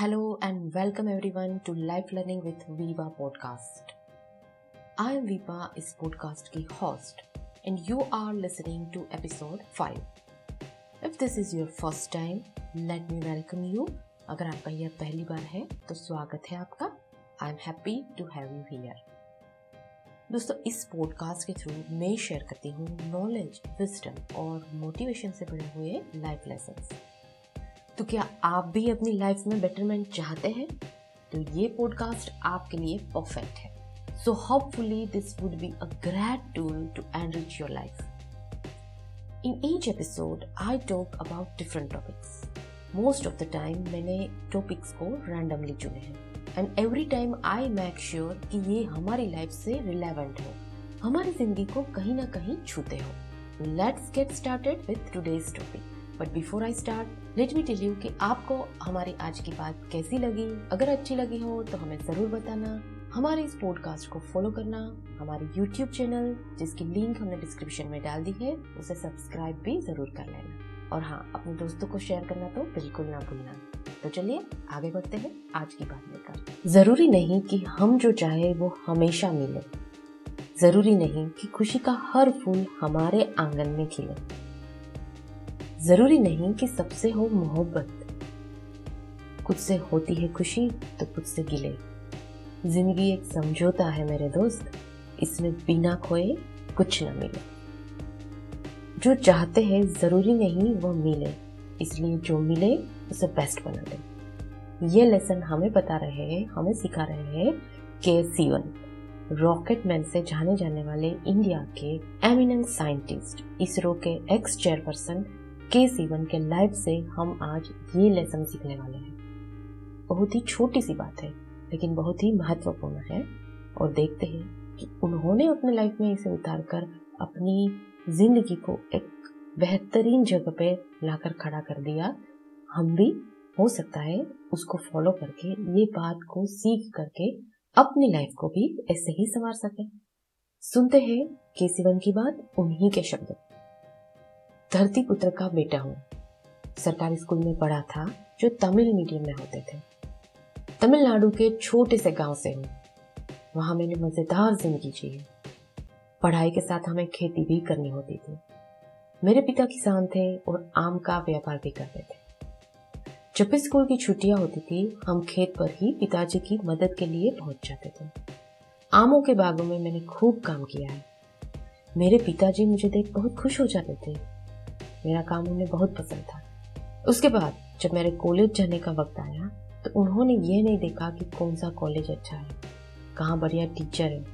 Hello and welcome everyone to Life Learning with Viva podcast. I am Viva, is podcast ki host, and you are listening to episode 5. If this is your first time, let me welcome you. अगर आपका यह पहली बार है तो स्वागत है आपका. I am happy to have you here. दोस्तों, इस पॉडकास्ट के थ्रू मैं शेयर करती हूँ नॉलेज, विजडम और मोटिवेशन से भरे हुए लाइफ लेसन्स. तो क्या आप भी अपनी लाइफ में बेटरमेंट चाहते हैं? तो ये पॉडकास्ट आपके लिए परफेक्ट है. So hopefully this would be a great tool to enrich your life. In each episode I talk about different topics. Most of the time मैंने टॉपिक्स को रैंडमली चुने हैं and every time I make sure कि ये हमारी life से relevant हो, हमारी जिंदगी को कहीं ना कहीं छूते हो. Let's get started with today's topic. But before I start, let me tell you कि आपको हमारी आज की बात कैसी लगी. अगर अच्छी लगी हो तो हमें जरूर बताना. हमारे इस पॉडकास्ट को फॉलो करना, हमारे YouTube चैनल जिसकी लिंक हमने डिस्क्रिप्शन में डाल दी है उसे सब्सक्राइब भी जरूर कर लेना. और हाँ, अपने दोस्तों को शेयर करना तो बिल्कुल ना भूलना. तो चलिए आगे बढ़ते हैं आज की बात लेकर. जरूरी नहीं कि हम जो चाहे वो हमेशा मिले. जरूरी नहीं कि खुशी का हर फूल हमारे आंगन में खिले. जरूरी नहीं कि सबसे हो मोहब्बत. खुद से होती है खुशी तो खुद से गिले. जिंदगी एक समझौता है मेरे दोस्त, इसमें बिना खोए कुछ न मिले. जो चाहते हैं जरूरी नहीं वो मिले, इसलिए जो मिले उसे बेस्ट बना दे. ये लेसन हमें बता रहे हैं, हमें सिखा रहे हैं के सीवन, रॉकेट मैन से जाने जाने वाले इंडिया के एमिनेंट साइंटिस्ट, इसरो के एक्स चेयरपर्सन के सिवन के लाइफ से हम आज ये लेसन सीखने वाले हैं. बहुत ही छोटी सी बात है लेकिन बहुत ही महत्वपूर्ण है. और देखते हैं कि उन्होंने अपने लाइफ में इसे उतार कर अपनी जिंदगी को एक बेहतरीन जगह पे लाकर खड़ा कर दिया. हम भी हो सकता है उसको फॉलो करके, ये बात को सीख करके अपनी लाइफ को भी ऐसे ही संवार सके. सुनते हैं के सिवन की बात उन्हीं के शब्दों. धरती पुत्र का बेटा हूँ. सरकारी स्कूल में पढ़ा था जो तमिल मीडियम में होते थे. तमिलनाडु के छोटे से गांव से हूँ. वहाँ मैंने मजेदार जिंदगी जी है. पढ़ाई के साथ हमें खेती भी करनी होती थी. मेरे पिता किसान थे और आम का व्यापार भी करते थे. जब भी स्कूल की छुट्टियां होती थी हम खेत पर ही पिताजी की मदद के लिए पहुंच जाते थे. आमों के बागों में मैंने खूब काम किया है. मेरे पिताजी मुझे देख बहुत खुश हो जाते थे. मेरा काम उन्हें बहुत पसंद था. उसके बाद जब मेरे कॉलेज जाने का वक्त आया तो उन्होंने ये नहीं देखा कि कौन सा कॉलेज अच्छा है, कहाँ बढ़िया टीचर है.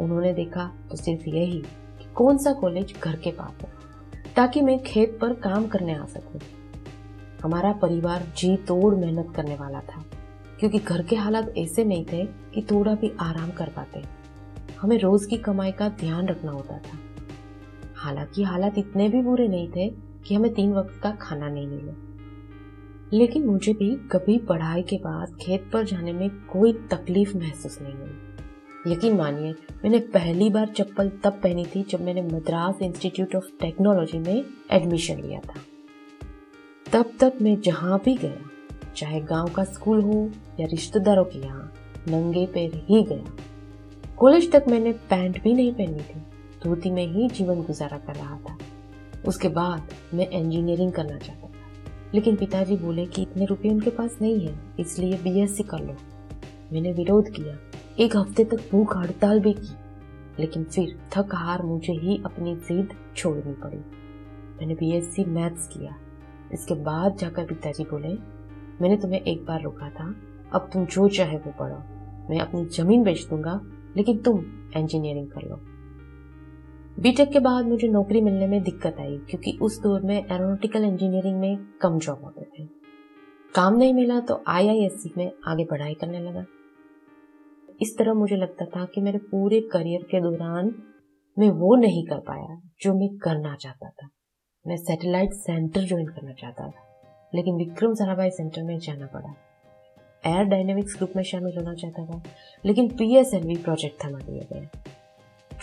उन्होंने देखा तो सिर्फ यही कि कौन सा कॉलेज घर के पास है ताकि मैं खेत पर काम करने आ सकूं. हमारा परिवार जी तोड़ मेहनत करने वाला था क्योंकि घर के हालात ऐसे नहीं थे कि थोड़ा भी आराम कर पाते. हमें रोज की कमाई का ध्यान रखना होता था. हालांकि हालात इतने भी बुरे नहीं थे कि हमें 3 वक्त का खाना नहीं मिले. लेकिन मुझे भी कभी पढ़ाई के बाद खेत पर जाने में कोई तकलीफ महसूस नहीं हुई. यकीन मानिए, मैंने पहली बार चप्पल तब पहनी थी जब मैंने मद्रास इंस्टीट्यूट ऑफ टेक्नोलॉजी में एडमिशन लिया था. तब तक मैं जहाँ भी गया, चाहे गाँव का स्कूल हो या रिश्तेदारों के यहाँ, नंगे पैर ही गया. कॉलेज तक मैंने पैंट भी नहीं पहनी थी, धोती में ही जीवन गुजारा कर रहा था. उसके बाद मैं इंजीनियरिंग करना चाहता था लेकिन पिताजी बोले कि इतने रुपए उनके पास नहीं है, इसलिए बीएससी कर लो. मैंने विरोध किया, 1 हफ्ते तक भूख हड़ताल भी की, लेकिन फिर थक हार मुझे ही अपनी जिद छोड़नी पड़ी. मैंने बीएससी मैथ्स किया. इसके बाद जाकर पिताजी बोले, मैंने तुम्हें एक बार रोका था, अब तुम जो चाहे वो पढ़ो. मैं अपनी जमीन बेच दूंगा लेकिन तुम इंजीनियरिंग कर लो. बीटेक के बाद मुझे नौकरी मिलने में दिक्कत आई क्योंकि उस दौर में एरोनॉटिकल इंजीनियरिंग में कम जॉब होते थे. काम नहीं मिला तो आईआईएससी में आगे पढ़ाई करने लगा. इस तरह मुझे लगता था कि मेरे पूरे करियर के दौरान मैं वो नहीं कर पाया जो मैं करना चाहता था. मैं सैटेलाइट सेंटर ज्वाइन करना चाहता था लेकिन विक्रम साराभाई सेंटर में जाना पड़ा. एयर डायनेमिक्स ग्रुप में शामिल होना चाहता था लेकिन पीएसएलवी प्रोजेक्ट थमा दिया गया.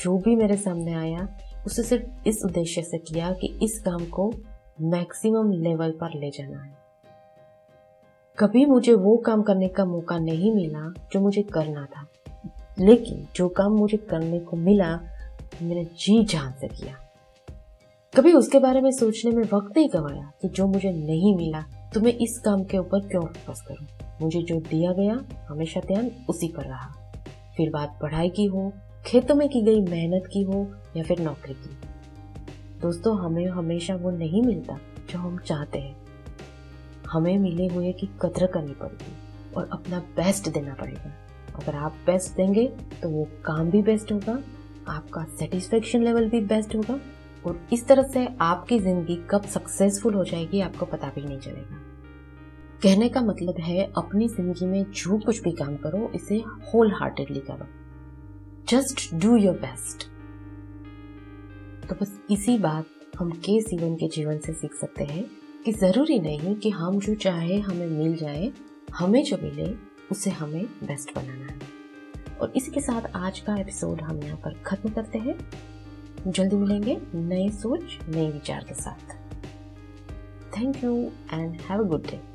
जो भी मेरे सामने आया उसे सिर्फ इस उद्देश्य से किया कि इस काम को मैक्सिमम लेवल पर ले जाना है. कभी मुझे वो काम करने का मौका नहीं मिला जो मुझे करना था, लेकिन जो काम मुझे करने को मिला मैंने जी जान से किया। कभी उसके बारे में सोचने में वक्त नहीं गवाया कि जो मुझे नहीं मिला तो मैं इस काम के ऊपर क्यों फोकस करूं। मुझे जो दिया गया हमेशा ध्यान उसी पर रहा, फिर बात पढ़ाई की हो, खेतों में की गई मेहनत की हो या फिर नौकरी की। दोस्तों, हमें हमेशा वो नहीं मिलता जो हम चाहते हैं। हमें मिले हुए की कदर करनी पड़ेगी और अपना बेस्ट देना पड़ेगा। अगर आप बेस्ट देंगे तो वो काम भी बेस्ट होगा, आपका सेटिस्फेक्शन लेवल भी बेस्ट होगा और इस तरह से आपकी जिंदगी कब सक्सेसफुल हो जाएगी आपको पता भी नहीं चलेगा। कहने का मतलब है अपनी जिंदगी में जो कुछ भी काम करो इसे होल हार्टेडली करो, जस्ट डू योर बेस्ट। तो बस इसी बात हम के सिवन के जीवन से सीख सकते हैं कि जरूरी नहीं कि हम जो चाहे हमें मिल जाए, हमें जो मिले उसे हमें बेस्ट बनाना है। और इसी के साथ आज का एपिसोड हम यहाँ पर खत्म करते हैं। जल्दी मिलेंगे नए सोच नए विचार के साथ। Thank you and have a good day.